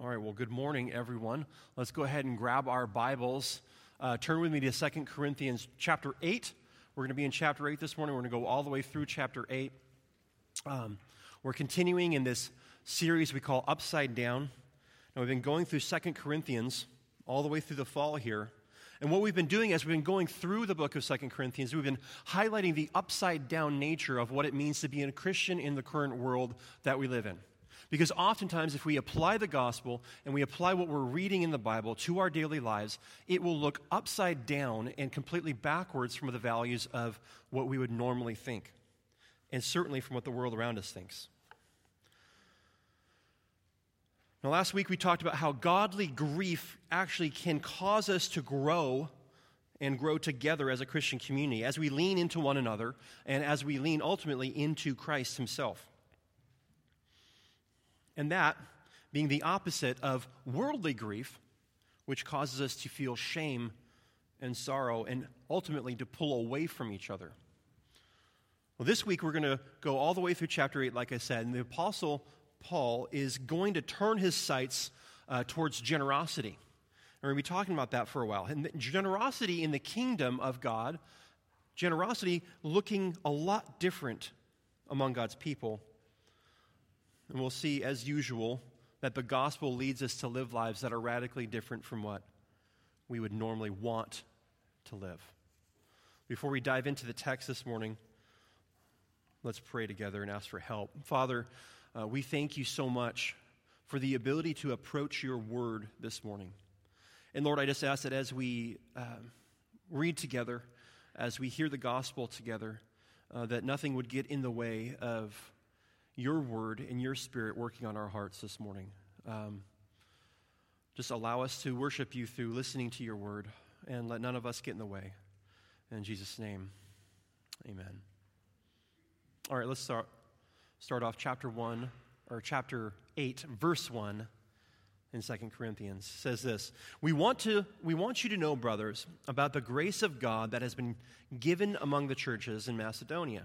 All right, well, good morning, everyone. Let's go ahead and grab our Bibles. Turn with me to 2 Corinthians chapter 8. We're going to be in chapter 8 this morning. We're going to go all the way through chapter 8. We're continuing in this series we call Upside Down. Now, we've been going through 2 Corinthians all the way through the fall here. And what we've been doing as we've been going through the book of 2 Corinthians, we've been highlighting the upside-down nature of what it means to be a Christian in the current world that we live in. Because oftentimes, if we apply the gospel and we apply what we're reading in the Bible to our daily lives, it will look upside down and completely backwards from the values of what we would normally think, and certainly from what the world around us thinks. Now, last week we talked about how godly grief actually can cause us to grow and grow together as a Christian community, as we lean into one another and as we lean ultimately into Christ himself. And that being the opposite of worldly grief, which causes us to feel shame and sorrow and ultimately to pull away from each other. Well, this week we're going to go all the way through chapter 8, like I said, and the Apostle Paul is going to turn his sights towards generosity. And we're going to be talking about that for a while. And generosity in the kingdom of God, generosity looking a lot different among God's people. And we'll see, as usual, that the gospel leads us to live lives that are radically different from what we would normally want to live. Before we dive into the text this morning, let's pray together and ask for help. Father, we thank you so much for the ability to approach your word this morning. And Lord, I just ask that as we read together, as we hear the gospel together, that nothing would get in the way of your word and your spirit working on our hearts this morning. Just allow us to worship you through listening to your word, and let none of us get in the way. In Jesus' name, amen. All right, let's start off chapter 8, verse 1 in 2 Corinthians. It says this: We want you to know, brothers, about the grace of God that has been given among the churches in Macedonia.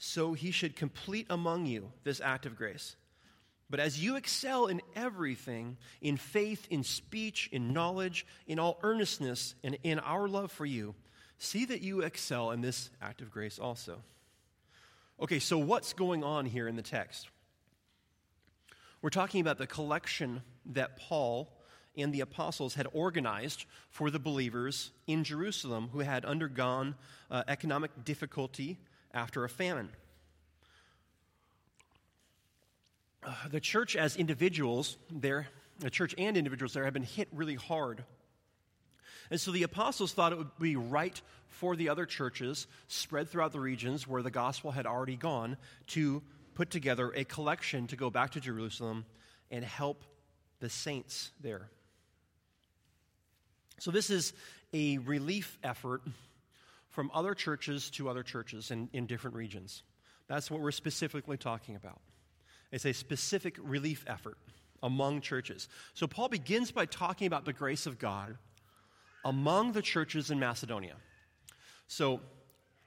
so he should complete among you this act of grace. But as you excel in everything, in faith, in speech, in knowledge, in all earnestness, and in our love for you, see that you excel in this act of grace also. Okay, so what's going on here in the text? We're talking about the collection that Paul and the apostles had organized for the believers in Jerusalem who had undergone economic difficulty after a famine. The church and individuals there have been hit really hard. And so the apostles thought it would be right for the other churches spread throughout the regions where the gospel had already gone to put together a collection to go back to Jerusalem and help the saints there. So this is a relief effort from other churches to other churches in different regions. That's what we're specifically talking about. It's a specific relief effort among churches. So Paul begins by talking about the grace of God among the churches in Macedonia. So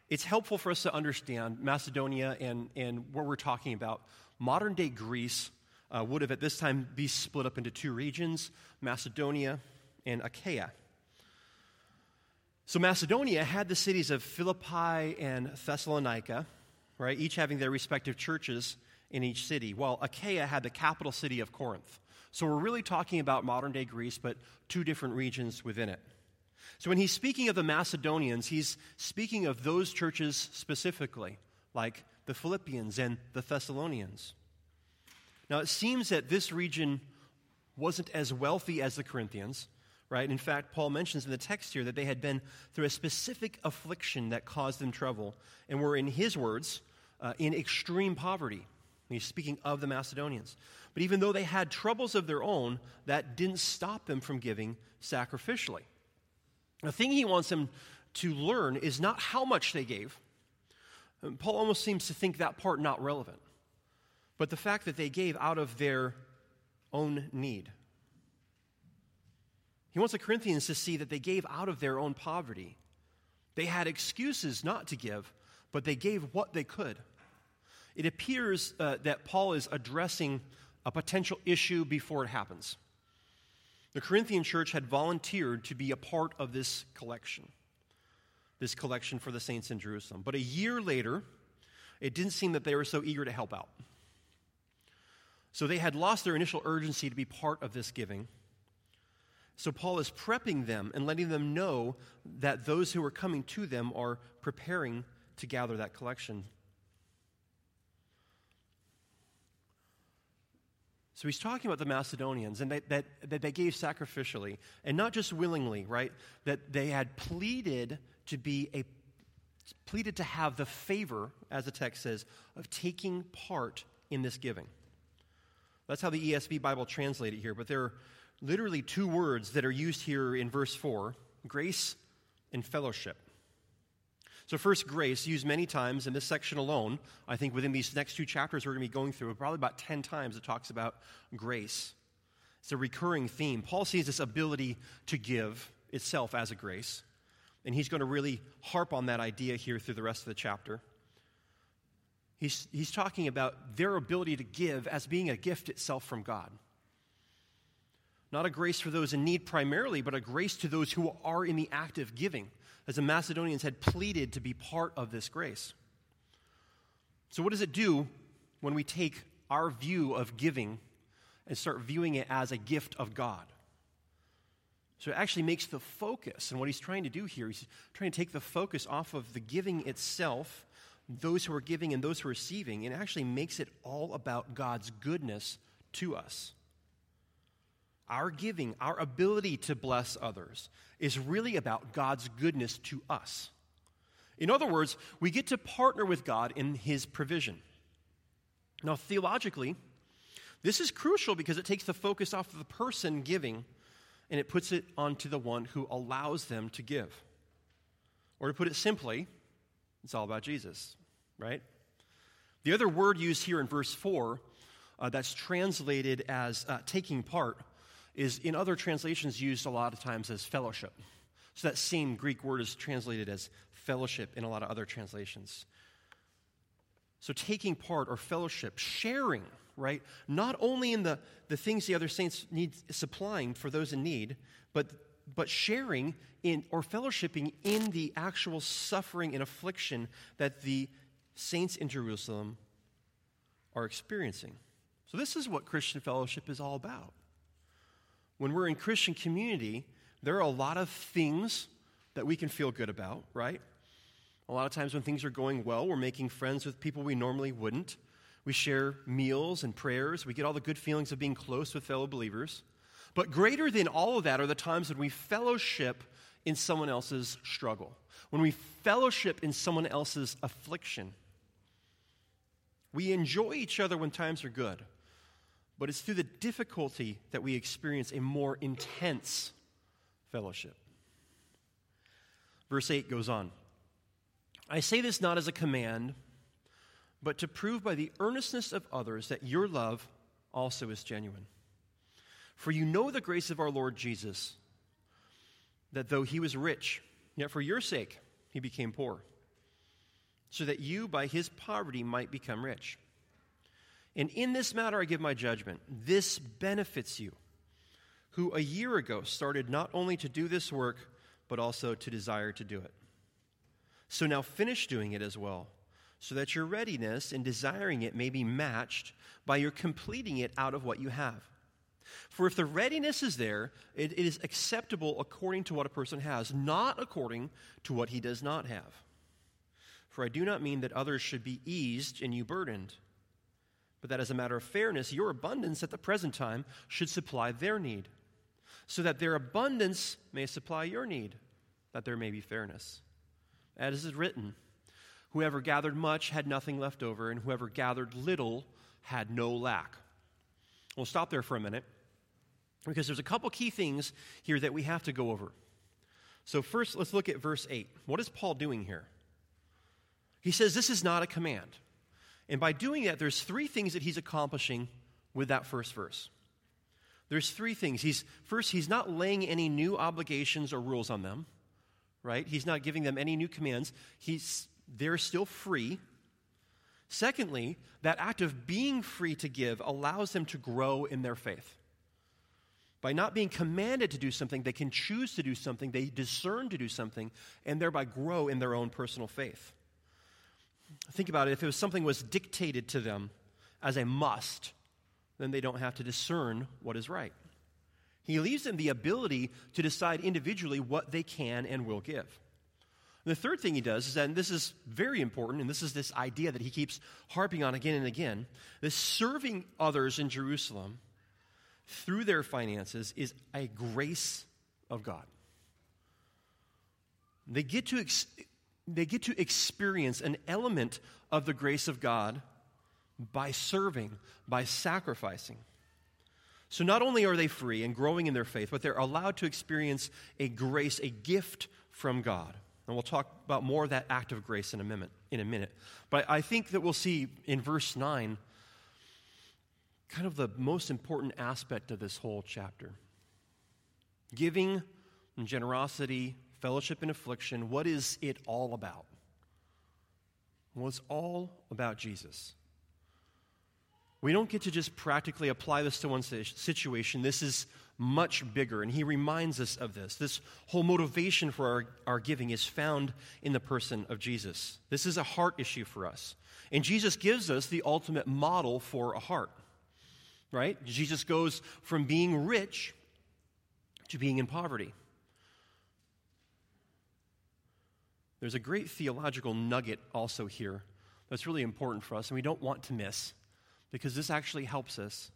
it's helpful for us to understand Macedonia and what we're talking about. Modern-day Greece would have at this time be split up into two regions, Macedonia and Achaia. So Macedonia had the cities of Philippi and Thessalonica, right, each having their respective churches in each city, while Achaia had the capital city of Corinth. So we're really talking about modern-day Greece, but two different regions within it. So when he's speaking of the Macedonians, he's speaking of those churches specifically, like the Philippians and the Thessalonians. Now, it seems that this region wasn't as wealthy as the Corinthians, right? In fact, Paul mentions in the text here that they had been through a specific affliction that caused them trouble and were, in his words, in extreme poverty. And he's speaking of the Macedonians. But even though they had troubles of their own, that didn't stop them from giving sacrificially. The thing he wants them to learn is not how much they gave. And Paul almost seems to think that part not relevant. But the fact that they gave out of their own need. He wants the Corinthians to see that they gave out of their own poverty. They had excuses not to give, but they gave what they could. It appears that Paul is addressing a potential issue before it happens. The Corinthian church had volunteered to be a part of this collection for the saints in Jerusalem. But a year later, it didn't seem that they were so eager to help out. So they had lost their initial urgency to be part of this giving. So Paul is prepping them and letting them know that those who are coming to them are preparing to gather that collection. So he's talking about the Macedonians and that they gave sacrificially and not just willingly, right? That they had pleaded to have the favor, as the text says, of taking part in this giving. That's how the ESV Bible translates it here, but there are literally two words that are used here in verse 4, grace and fellowship. So first, grace, used many times in this section alone. I think within these next two chapters we're going to be going through, probably about 10 times it talks about grace. It's a recurring theme. Paul sees this ability to give itself as a grace, and he's going to really harp on that idea here through the rest of the chapter. He's talking about their ability to give as being a gift itself from God. Not a grace for those in need primarily, but a grace to those who are in the act of giving, as the Macedonians had pleaded to be part of this grace. So what does it do when we take our view of giving and start viewing it as a gift of God? So it actually makes the focus, and what he's trying to do here, he's trying to take the focus off of the giving itself, those who are giving and those who are receiving, and actually makes it all about God's goodness to us. Our giving, our ability to bless others, is really about God's goodness to us. In other words, we get to partner with God in His provision. Now, theologically, this is crucial because it takes the focus off of the person giving and it puts it onto the one who allows them to give. Or to put it simply, it's all about Jesus, right? The other word used here in verse 4 that's translated as taking part is in other translations used a lot of times as fellowship. So that same Greek word is translated as fellowship in a lot of other translations. So taking part or fellowship, sharing, right? Not only in the things the other saints need, supplying for those in need, but sharing in or fellowshipping in the actual suffering and affliction that the saints in Jerusalem are experiencing. So this is what Christian fellowship is all about. When we're in Christian community, there are a lot of things that we can feel good about, right? A lot of times when things are going well, we're making friends with people we normally wouldn't. We share meals and prayers. We get all the good feelings of being close with fellow believers. But greater than all of that are the times when we fellowship in someone else's struggle, when we fellowship in someone else's affliction. We enjoy each other when times are good. But it's through the difficulty that we experience a more intense fellowship. Verse 8 goes on. I say this not as a command, but to prove by the earnestness of others that your love also is genuine. For you know the grace of our Lord Jesus, that though he was rich, yet for your sake he became poor, so that you by his poverty might become rich. And in this matter I give my judgment. This benefits you, who a year ago started not only to do this work, but also to desire to do it. So now finish doing it as well, so that your readiness in desiring it may be matched by your completing it out of what you have. For if the readiness is there, it is acceptable according to what a person has, not according to what he does not have. For I do not mean that others should be eased and you burdened, but that as a matter of fairness, your abundance at the present time should supply their need, so that their abundance may supply your need, that there may be fairness. As is written, whoever gathered much had nothing left over, and whoever gathered little had no lack. We'll stop there for a minute because there's a couple key things here that we have to go over. So first, let's look at verse 8. What is Paul doing here? He says this is not a command. And by doing that, there's three things that he's accomplishing with that first verse. There's three things. He's not laying any new obligations or rules on them, right? He's not giving them any new commands. They're still free. Secondly, that act of being free to give allows them to grow in their faith. By not being commanded to do something, they can choose to do something, they discern to do something, and thereby grow in their own personal faith. Think about it. If it was something was dictated to them as a must, then they don't have to discern what is right. He leaves them the ability to decide individually what they can and will give. And the third thing he does is that, and this is very important, and this is this idea that he keeps harping on again and again, this serving others in Jerusalem through their finances is a grace of God. They get to experience an element of the grace of God by serving, by sacrificing. So not only are they free and growing in their faith, but they're allowed to experience a grace, a gift from God. And we'll talk about more of that act of grace in a minute. But I think that we'll see in verse 9 kind of the most important aspect of this whole chapter. Giving and generosity, fellowship and affliction, what is it all about? Well, it's all about Jesus. We don't get to just practically apply this to one situation. This is much bigger, and he reminds us of this. This whole motivation for our giving is found in the person of Jesus. This is a heart issue for us, and Jesus gives us the ultimate model for a heart, right? Jesus goes from being rich to being in poverty. There's a great theological nugget also here that's really important for us, and we don't want to miss, because this actually helps us.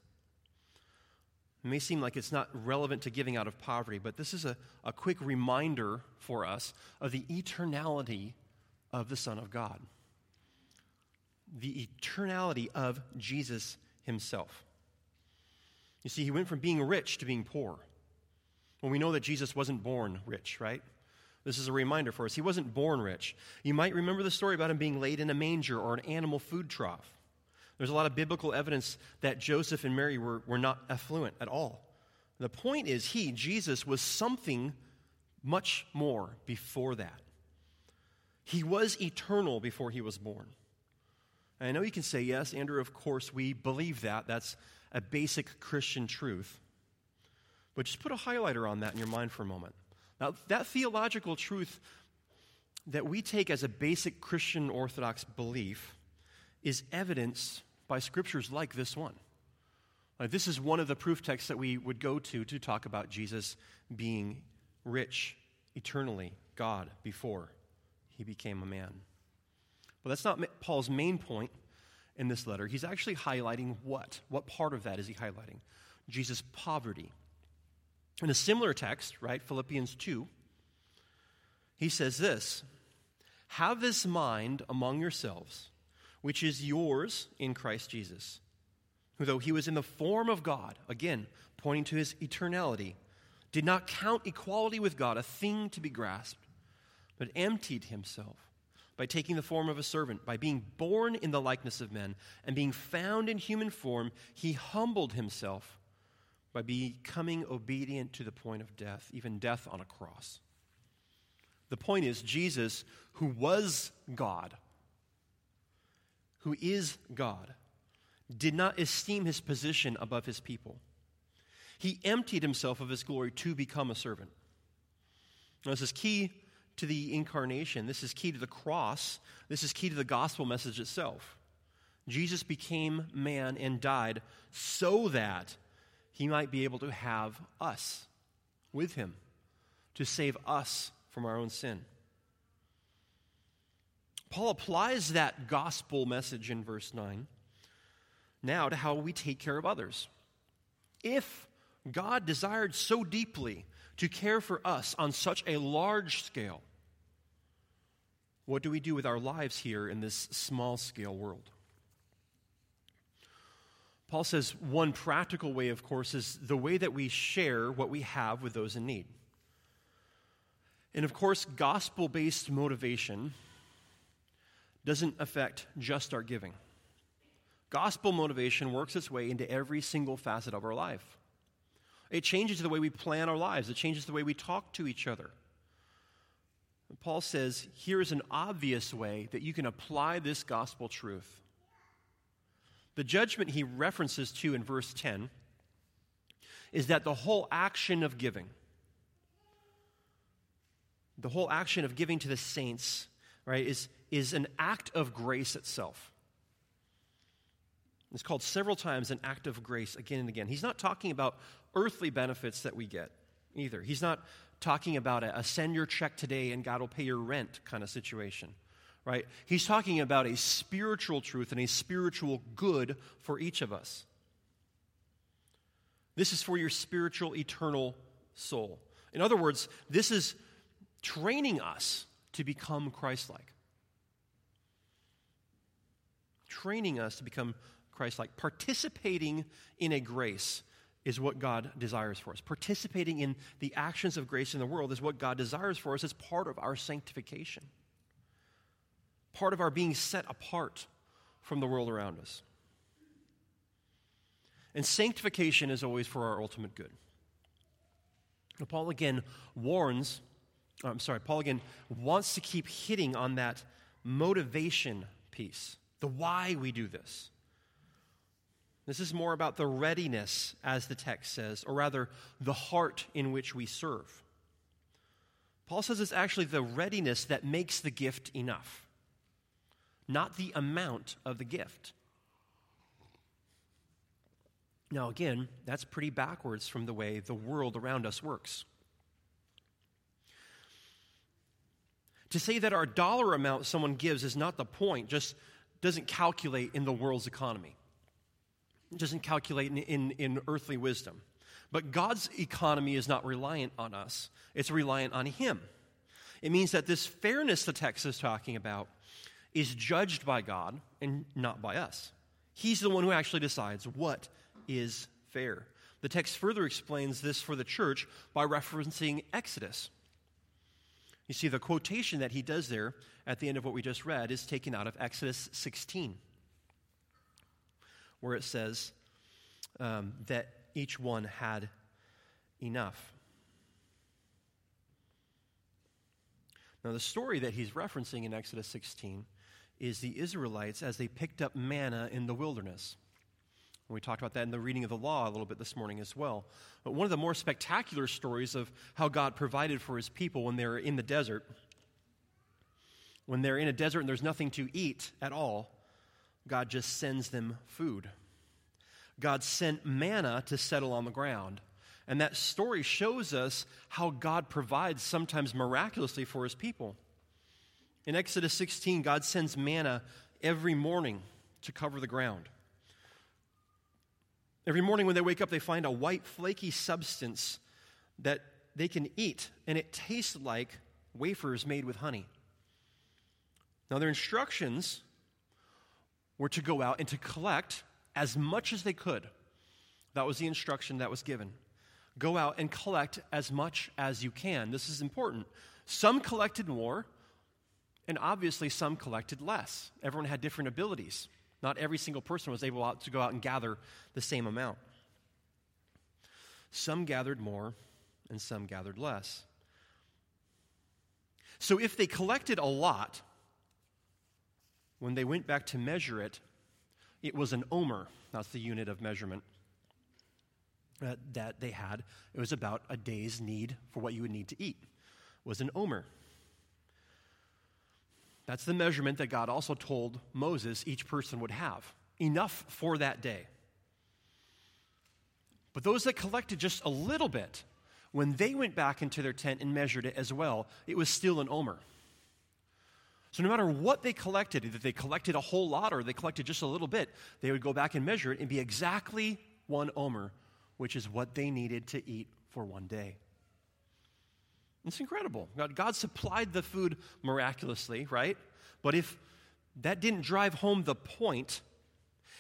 It may seem like it's not relevant to giving out of poverty, but this is a quick reminder for us of the eternality of the Son of God, the eternality of Jesus himself. You see, he went from being rich to being poor. Well, we know that Jesus wasn't born rich, right? This is a reminder for us. He wasn't born rich. You might remember the story about him being laid in a manger or an animal food trough. There's a lot of biblical evidence that Joseph and Mary were not affluent at all. The point is Jesus, was something much more before that. He was eternal before he was born. And I know you can say, yes, Andrew, of course, we believe that. That's a basic Christian truth. But just put a highlighter on that in your mind for a moment. Now, that theological truth that we take as a basic Christian Orthodox belief is evidenced by scriptures like this one. This is one of the proof texts that we would go to talk about Jesus being rich, eternally God, before he became a man. But that's not Paul's main point in this letter. He's actually highlighting what? What part of that is he highlighting? Jesus' poverty. In a similar text, right, Philippians 2, he says this, "Have this mind among yourselves, which is yours in Christ Jesus, who though he was in the form of God," again, pointing to his eternality, "did not count equality with God a thing to be grasped, but emptied himself by taking the form of a servant, by being born in the likeness of men, and being found in human form, he humbled himself by becoming obedient to the point of death, even death on a cross." The point is, Jesus, who was God, who is God, did not esteem his position above his people. He emptied himself of his glory to become a servant. Now, this is key to the incarnation. This is key to the cross. This is key to the gospel message itself. Jesus became man and died so that he might be able to have us with him, to save us from our own sin. Paul applies that gospel message in verse 9 now to how we take care of others. If God desired so deeply to care for us on such a large scale, what do we do with our lives here in this small-scale world? Paul says one practical way, of course, is the way that we share what we have with those in need. And of course, gospel-based motivation doesn't affect just our giving. Gospel motivation works its way into every single facet of our life. It changes the way we plan our lives. It changes the way we talk to each other. And Paul says, here's an obvious way that you can apply this gospel truth. The judgment he references to in verse 10 is that the whole action of giving to the saints, right, is an act of grace itself. It's called several times an act of grace again and again. He's not talking about earthly benefits that we get either. He's not talking about a send your check today and God will pay your rent kind of situation. Right? He's talking about a spiritual truth and a spiritual good for each of us. This is for your spiritual, eternal soul. In other words, this is training us to become Christ-like. Training us to become Christ-like. Participating in a grace is what God desires for us. Participating in the actions of grace in the world is what God desires for us as part of our sanctification. Part of our being set apart from the world around us. And sanctification is always for our ultimate good. Now, Paul again wants to keep hitting on that motivation piece, the why we do this. This is more about the readiness, as the text says, or rather, the heart in which we serve. Paul says it's actually the readiness that makes the gift enough. Not the amount of the gift. Now, again, that's pretty backwards from the way the world around us works. To say that our dollar amount someone gives is not the point just doesn't calculate in the world's economy. It doesn't calculate in earthly wisdom. But God's economy is not reliant on us. It's reliant on Him. It means that this fairness the text is talking about is judged by God and not by us. He's the one who actually decides what is fair. The text further explains this for the church by referencing Exodus. You see, the quotation that he does there at the end of what we just read is taken out of Exodus 16, where it says that each one had enough. Now, the story that he's referencing in Exodus 16 is the Israelites as they picked up manna in the wilderness. We talked about that in the reading of the law a little bit this morning as well. But one of the more spectacular stories of how God provided for His people when they're in the desert, when they're in a desert and there's nothing to eat at all, God just sends them food. God sent manna to settle on the ground. And that story shows us how God provides sometimes miraculously for His people. In Exodus 16, God sends manna every morning to cover the ground. Every morning when they wake up, they find a white, flaky substance that they can eat, and it tastes like wafers made with honey. Now, their instructions were to go out and to collect as much as they could. That was the instruction that was given. Go out and collect as much as you can. This is important. Some collected more, and obviously some collected less. Everyone had different abilities. Not every single person was able to go out and gather the same amount. Some gathered more, and some gathered less. So if they collected a lot, when they went back to measure it, it was an omer. That's the unit of measurement that they had. It was about a day's need for what you would need to eat. It was an omer. That's the measurement that God also told Moses each person would have. Enough for that day. But those that collected just a little bit, when they went back into their tent and measured it as well, it was still an omer. So no matter what they collected, either they collected a whole lot or they collected just a little bit, they would go back and measure it and be exactly one omer, which is what they needed to eat for one day. It's incredible. God supplied the food miraculously, right? But if that didn't drive home the point,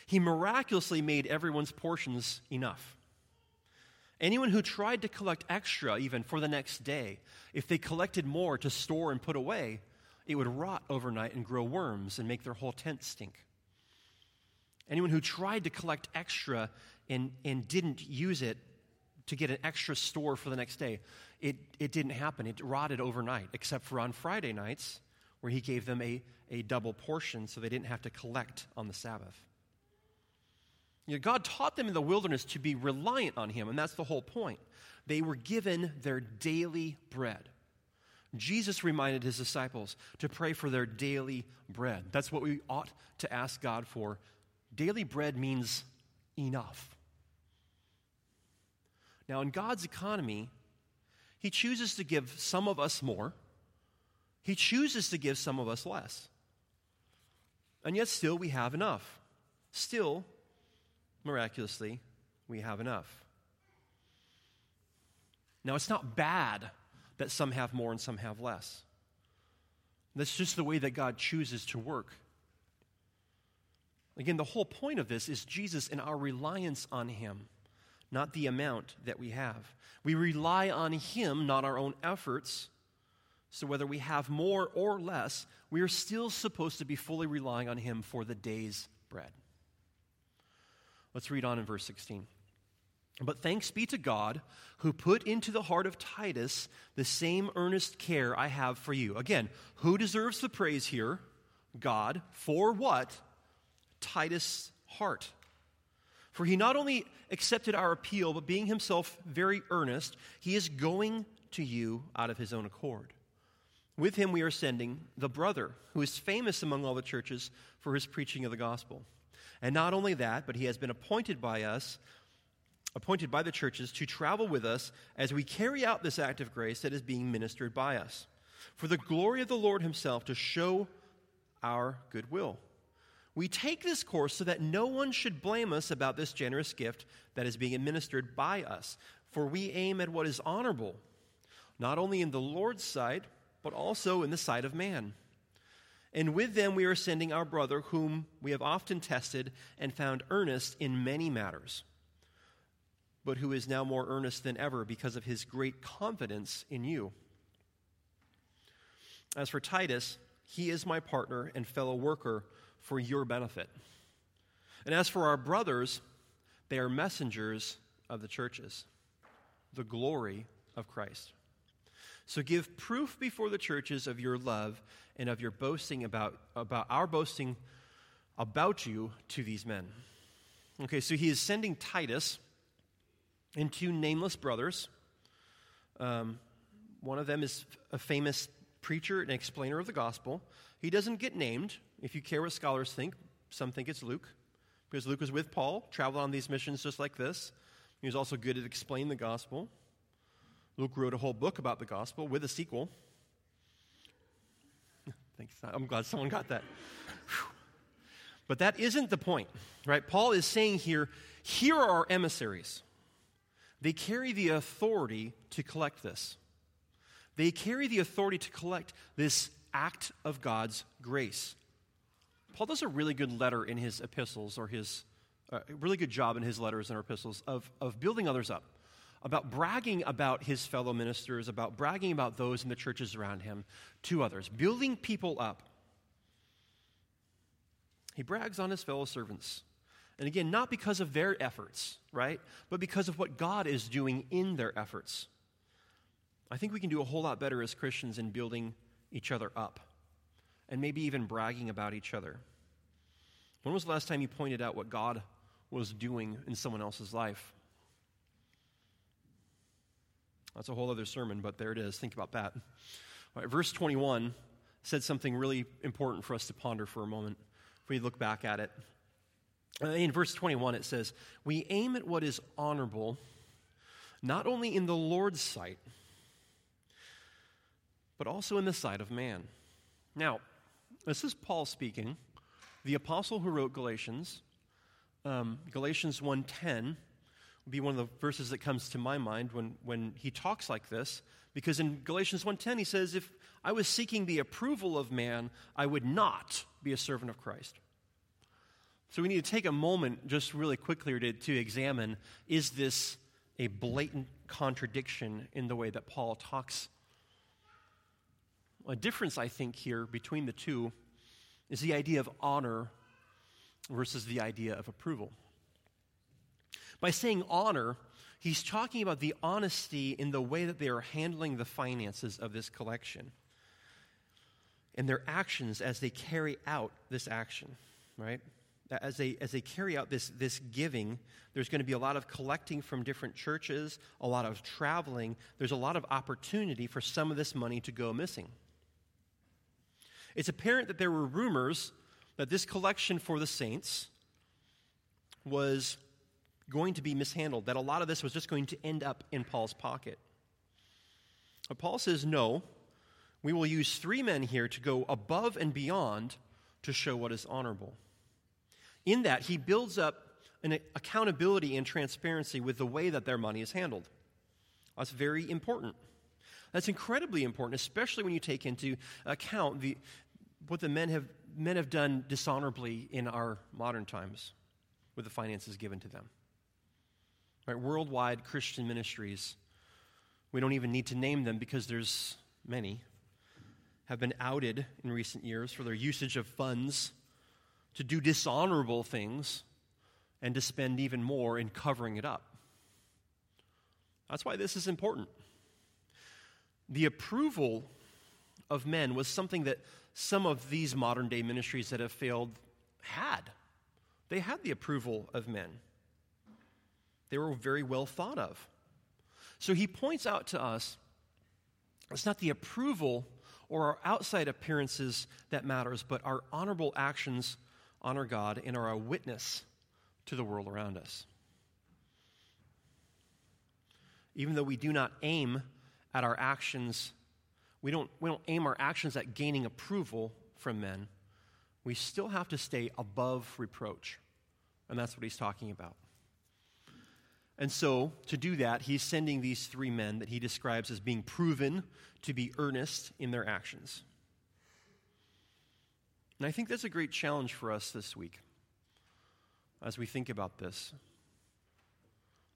He miraculously made everyone's portions enough. Anyone who tried to collect extra even for the next day, if they collected more to store and put away, it would rot overnight and grow worms and make their whole tent stink. Anyone who tried to collect extra and didn't use it to get an extra store for the next day, it didn't happen. It rotted overnight, except for on Friday nights where he gave them a double portion so they didn't have to collect on the Sabbath. You know, God taught them in the wilderness to be reliant on him, and that's the whole point. They were given their daily bread. Jesus reminded his disciples to pray for their daily bread. That's what we ought to ask God for. Daily bread means enough. Now, in God's economy, he chooses to give some of us more. He chooses to give some of us less. And yet still we have enough. Still, miraculously, we have enough. Now, it's not bad that some have more and some have less. That's just the way that God chooses to work. Again, the whole point of this is Jesus and our reliance on him, not the amount that we have. We rely on him, not our own efforts. So whether we have more or less, we are still supposed to be fully relying on him for the day's bread. Let's read on in verse 16. But thanks be to God, who put into the heart of Titus the same earnest care I have for you. Again, who deserves the praise here? God. For what? Titus' heart. For he not only accepted our appeal, but being himself very earnest, he is going to you out of his own accord. With him we are sending the brother, who is famous among all the churches for his preaching of the gospel. And not only that, but he has been appointed by the churches to travel with us as we carry out this act of grace that is being ministered by us, for the glory of the Lord himself, to show our goodwill. We take this course so that no one should blame us about this generous gift that is being administered by us, for we aim at what is honorable, not only in the Lord's sight, but also in the sight of man. And with them we are sending our brother, whom we have often tested and found earnest in many matters, but who is now more earnest than ever because of his great confidence in you. As for Titus, he is my partner and fellow worker for your benefit. And as for our brothers, they are messengers of the churches, the glory of Christ. So give proof before the churches of your love and of your boasting about our boasting about you to these men. Okay, so he is sending Titus and two nameless brothers. One of them is a famous preacher and explainer of the gospel. He doesn't get named. If you care what scholars think, some think it's Luke, because Luke was with Paul, traveled on these missions just like this. He was also good at explaining the gospel. Luke wrote a whole book about the gospel with a sequel. Thanks. I'm glad someone got that. But that isn't the point, right? Paul is saying here are our emissaries. They carry the authority to collect this. They carry the authority to collect this act of God's grace. Paul does a really good letter in his epistles, or his really good job in his letters and epistles of building others up, about bragging about his fellow ministers, about bragging about those in the churches around him to others, building people up. He brags on his fellow servants. And again, not because of their efforts, right? But because of what God is doing in their efforts. I think we can do a whole lot better as Christians in building each other up, and maybe even bragging about each other. When was the last time you pointed out what God was doing in someone else's life? That's a whole other sermon, but there it is. Think about that. All right, verse 21 said something really important for us to ponder for a moment if we look back at it. In verse 21, it says, we aim at what is honorable, not only in the Lord's sight, but also in the sight of man. Now, this is Paul speaking, the apostle who wrote Galatians. Galatians 1:10 would be one of the verses that comes to my mind when he talks like this, because in Galatians 1:10 he says, if I was seeking the approval of man, I would not be a servant of Christ. So we need to take a moment just really quickly to examine, is this a blatant contradiction in the way that Paul talks? A difference, I think, here between the two is the idea of honor versus the idea of approval. By saying honor, he's talking about the honesty in the way that they are handling the finances of this collection and their actions as they carry out this action, right? As they carry out this giving, there's going to be a lot of collecting from different churches, a lot of traveling. There's a lot of opportunity for some of this money to go missing. It's apparent that there were rumors that this collection for the saints was going to be mishandled, that a lot of this was just going to end up in Paul's pocket. But Paul says, no, we will use three men here to go above and beyond to show what is honorable. In that, he builds up an accountability and transparency with the way that their money is handled. That's very important. That's incredibly important, especially when you take into account what the men have done dishonorably in our modern times with the finances given to them. Right, worldwide Christian ministries, we don't even need to name them because there's many, have been outed in recent years for their usage of funds to do dishonorable things, and to spend even more in covering it up. That's why this is important. The approval of men was something that some of these modern-day ministries that have failed had. They had the approval of men. They were very well thought of. So he points out to us, it's not the approval or our outside appearances that matters, but our honorable actions honor God, and are a witness to the world around us. Even though we do not aim at our actions, we don't aim our actions at gaining approval from men, we still have to stay above reproach. And that's what he's talking about. And so, to do that, he's sending these three men that he describes as being proven to be earnest in their actions. And I think that's a great challenge for us this week as we think about this.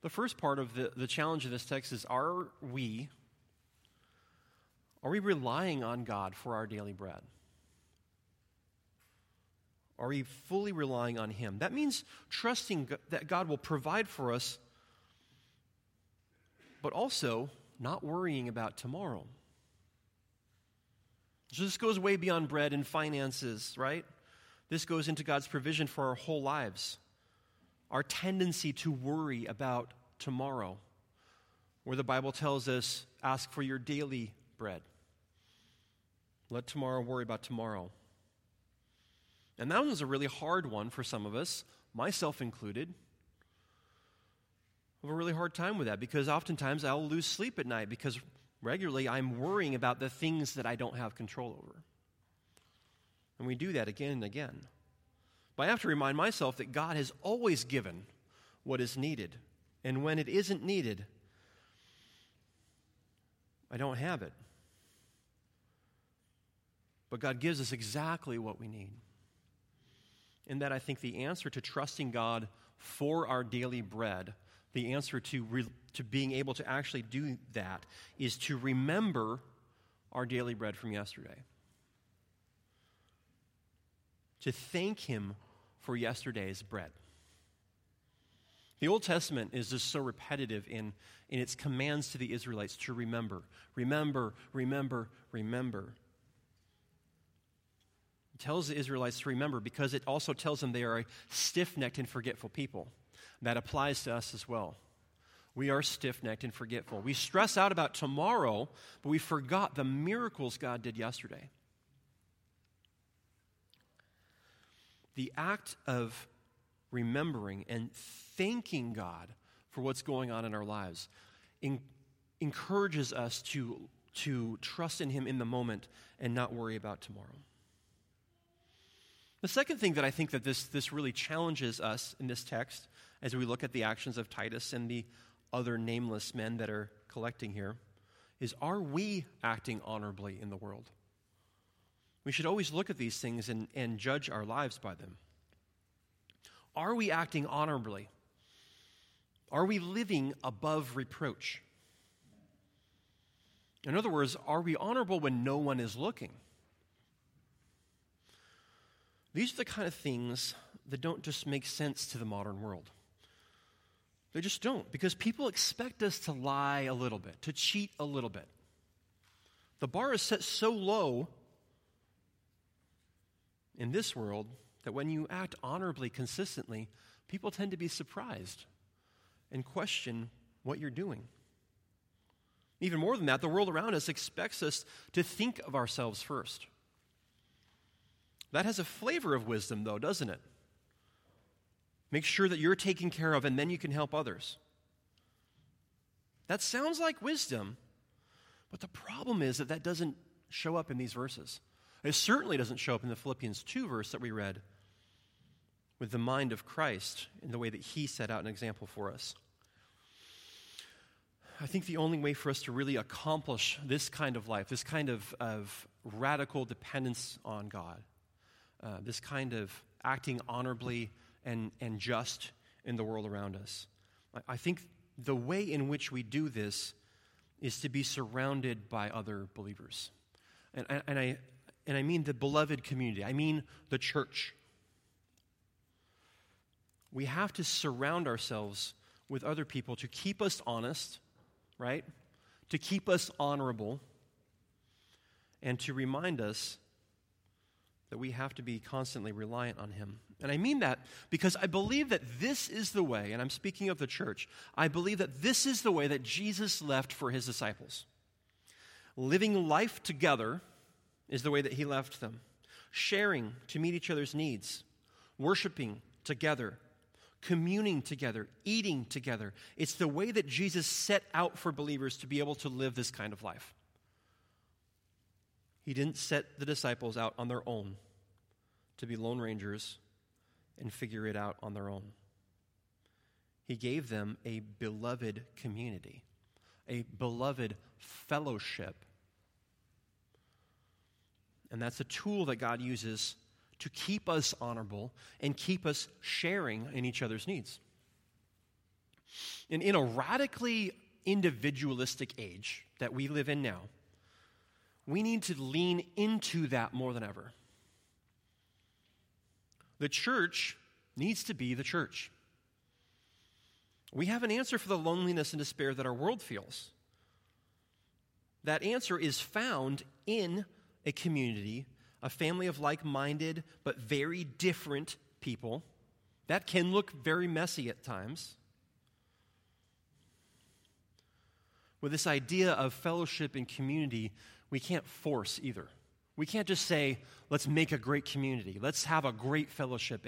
The first part of the challenge of this text is, are we relying on God for our daily bread? Are we fully relying on Him? That means trusting that God will provide for us, but also not worrying about tomorrow. So this goes way beyond bread and finances, right? This goes into God's provision for our whole lives. Our tendency to worry about tomorrow, where the Bible tells us, ask for your daily bread. Let tomorrow worry about tomorrow. And that one's a really hard one for some of us, myself included. I have a really hard time with that because oftentimes I'll lose sleep at night because regularly, I'm worrying about the things that I don't have control over. And we do that again and again. But I have to remind myself that God has always given what is needed. And when it isn't needed, I don't have it. But God gives us exactly what we need. And that, I think, the answer to trusting God for our daily bread, the answer to being able to actually do that is to remember our daily bread from yesterday. To thank Him for yesterday's bread. The Old Testament is just so repetitive in its commands to the Israelites to remember. Remember, remember, remember. It tells the Israelites to remember because it also tells them they are a stiff-necked and forgetful people. That applies to us as well. We are stiff-necked and forgetful. We stress out about tomorrow, but we forgot the miracles God did yesterday. The act of remembering and thanking God for what's going on in our lives encourages us to trust in Him in the moment and not worry about tomorrow. The second thing that I think that this really challenges us in this text as we look at the actions of Titus and the other nameless men that are collecting here is, are we acting honorably in the world? We should always look at these things and judge our lives by them. Are we acting honorably? Are we living above reproach? In other words, are we honorable when no one is looking? These are the kind of things that don't just make sense to the modern world. They just don't, because people expect us to lie a little bit, to cheat a little bit. The bar is set so low in this world that when you act honorably, consistently, people tend to be surprised and question what you're doing. Even more than that, the world around us expects us to think of ourselves first. That has a flavor of wisdom, though, doesn't it? Make sure that you're taken care of, and then you can help others. That sounds like wisdom, but the problem is that that doesn't show up in these verses. It certainly doesn't show up in the Philippians 2 verse that we read, with the mind of Christ in the way that he set out an example for us. I think the only way for us to really accomplish this kind of life, this kind of radical dependence on God, this kind of acting honorably and just in the world around us, I think the way in which we do this is to be surrounded by other believers. And I mean the beloved community. I mean the church. We have to surround ourselves with other people to keep us honest, right? To keep us honorable, and to remind us that we have to be constantly reliant on him. And I mean that because I believe that this is the way, and I'm speaking of the church, I believe that this is the way that Jesus left for his disciples. Living life together is the way that he left them. Sharing to meet each other's needs, worshiping together, communing together, eating together. It's the way that Jesus set out for believers to be able to live this kind of life. He didn't set the disciples out on their own to be lone rangers and figure it out on their own. He gave them a beloved community, a beloved fellowship. And that's a tool that God uses to keep us honorable and keep us sharing in each other's needs. And in a radically individualistic age that we live in now, we need to lean into that more than ever. The church needs to be the church. We have an answer for the loneliness and despair that our world feels. That answer is found in a community, a family of like-minded but very different people. That can look very messy at times. With this idea of fellowship and community, we can't force either. We can't just say, let's make a great community. Let's have a great fellowship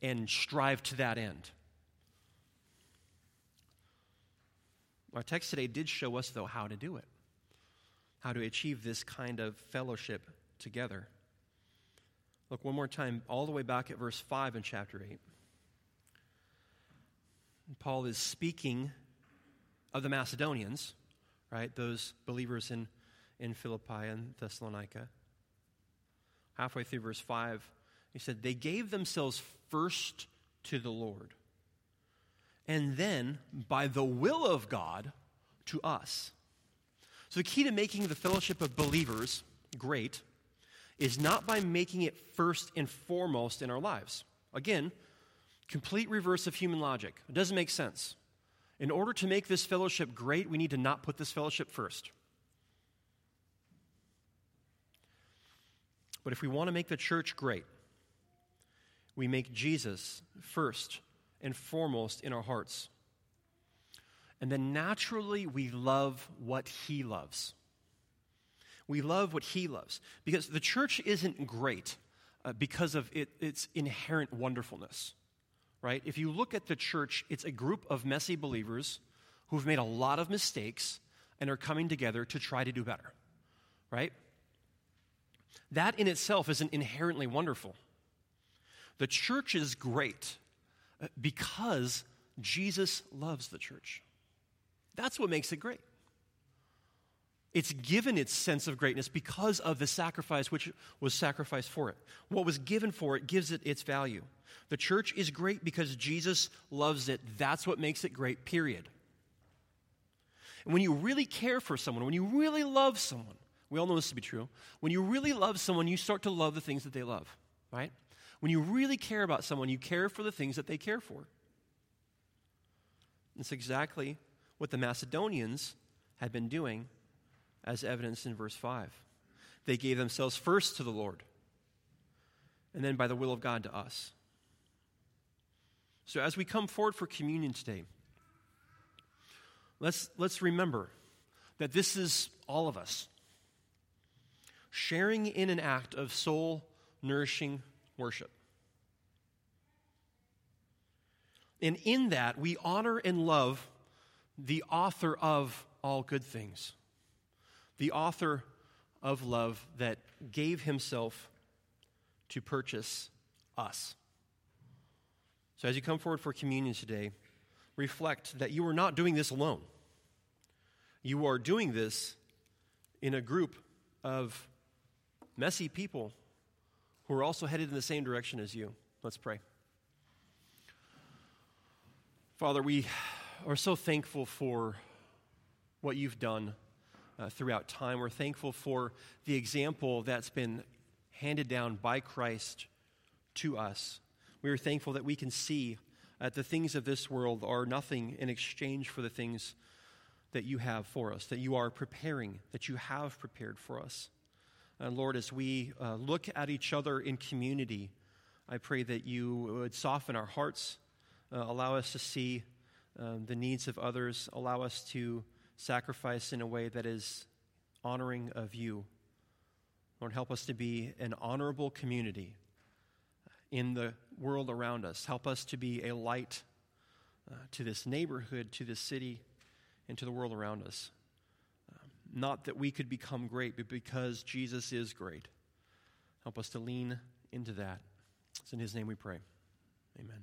and strive to that end. Our text today did show us, though, how to do it, how to achieve this kind of fellowship together. Look one more time, all the way back at verse 5 in chapter 8. Paul is speaking of the Macedonians, right? Those believers in Philippi and Thessalonica. Halfway through verse 5, he said, they gave themselves first to the Lord, and then, by the will of God, to us. So the key to making the fellowship of believers great is not by making it first and foremost in our lives. Again, complete reverse of human logic. It doesn't make sense. In order to make this fellowship great, we need to not put this fellowship first. But if we want to make the church great, we make Jesus first and foremost in our hearts. And then naturally, we love what he loves. We love what he loves. Because the church isn't great because of its inherent wonderfulness, right? If you look at the church, it's a group of messy believers who've made a lot of mistakes and are coming together to try to do better, right? That in itself isn't inherently wonderful. The church is great because Jesus loves the church. That's what makes it great. It's given its sense of greatness because of the sacrifice which was sacrificed for it. What was given for it gives it its value. The church is great because Jesus loves it. That's what makes it great, period. And when you really care for someone, when you really love someone, we all know this to be true, when you really love someone, you start to love the things that they love, right? When you really care about someone, you care for the things that they care for. That's exactly what the Macedonians had been doing, as evidenced in verse 5. They gave themselves first to the Lord, and then by the will of God to us. So as we come forward for communion today, let's remember that this is all of us, sharing in an act of soul-nourishing worship. And in that, we honor and love the author of all good things, the author of love that gave himself to purchase us. So as you come forward for communion today, reflect that you are not doing this alone. You are doing this in a group of messy people who are also headed in the same direction as you. Let's pray. Father, we are so thankful for what you've done throughout time. We're thankful for the example that's been handed down by Christ to us. We are thankful that we can see that the things of this world are nothing in exchange for the things that you have for us, that you are preparing, that you have prepared for us. And Lord, as we look at each other in community, I pray that you would soften our hearts, allow us to see the needs of others, allow us to sacrifice in a way that is honoring of you. Lord, help us to be an honorable community in the world around us. Help us to be a light to this neighborhood, to this city, and to the world around us. Not that we could become great, but because Jesus is great. Help us to lean into that. It's in his name we pray. Amen.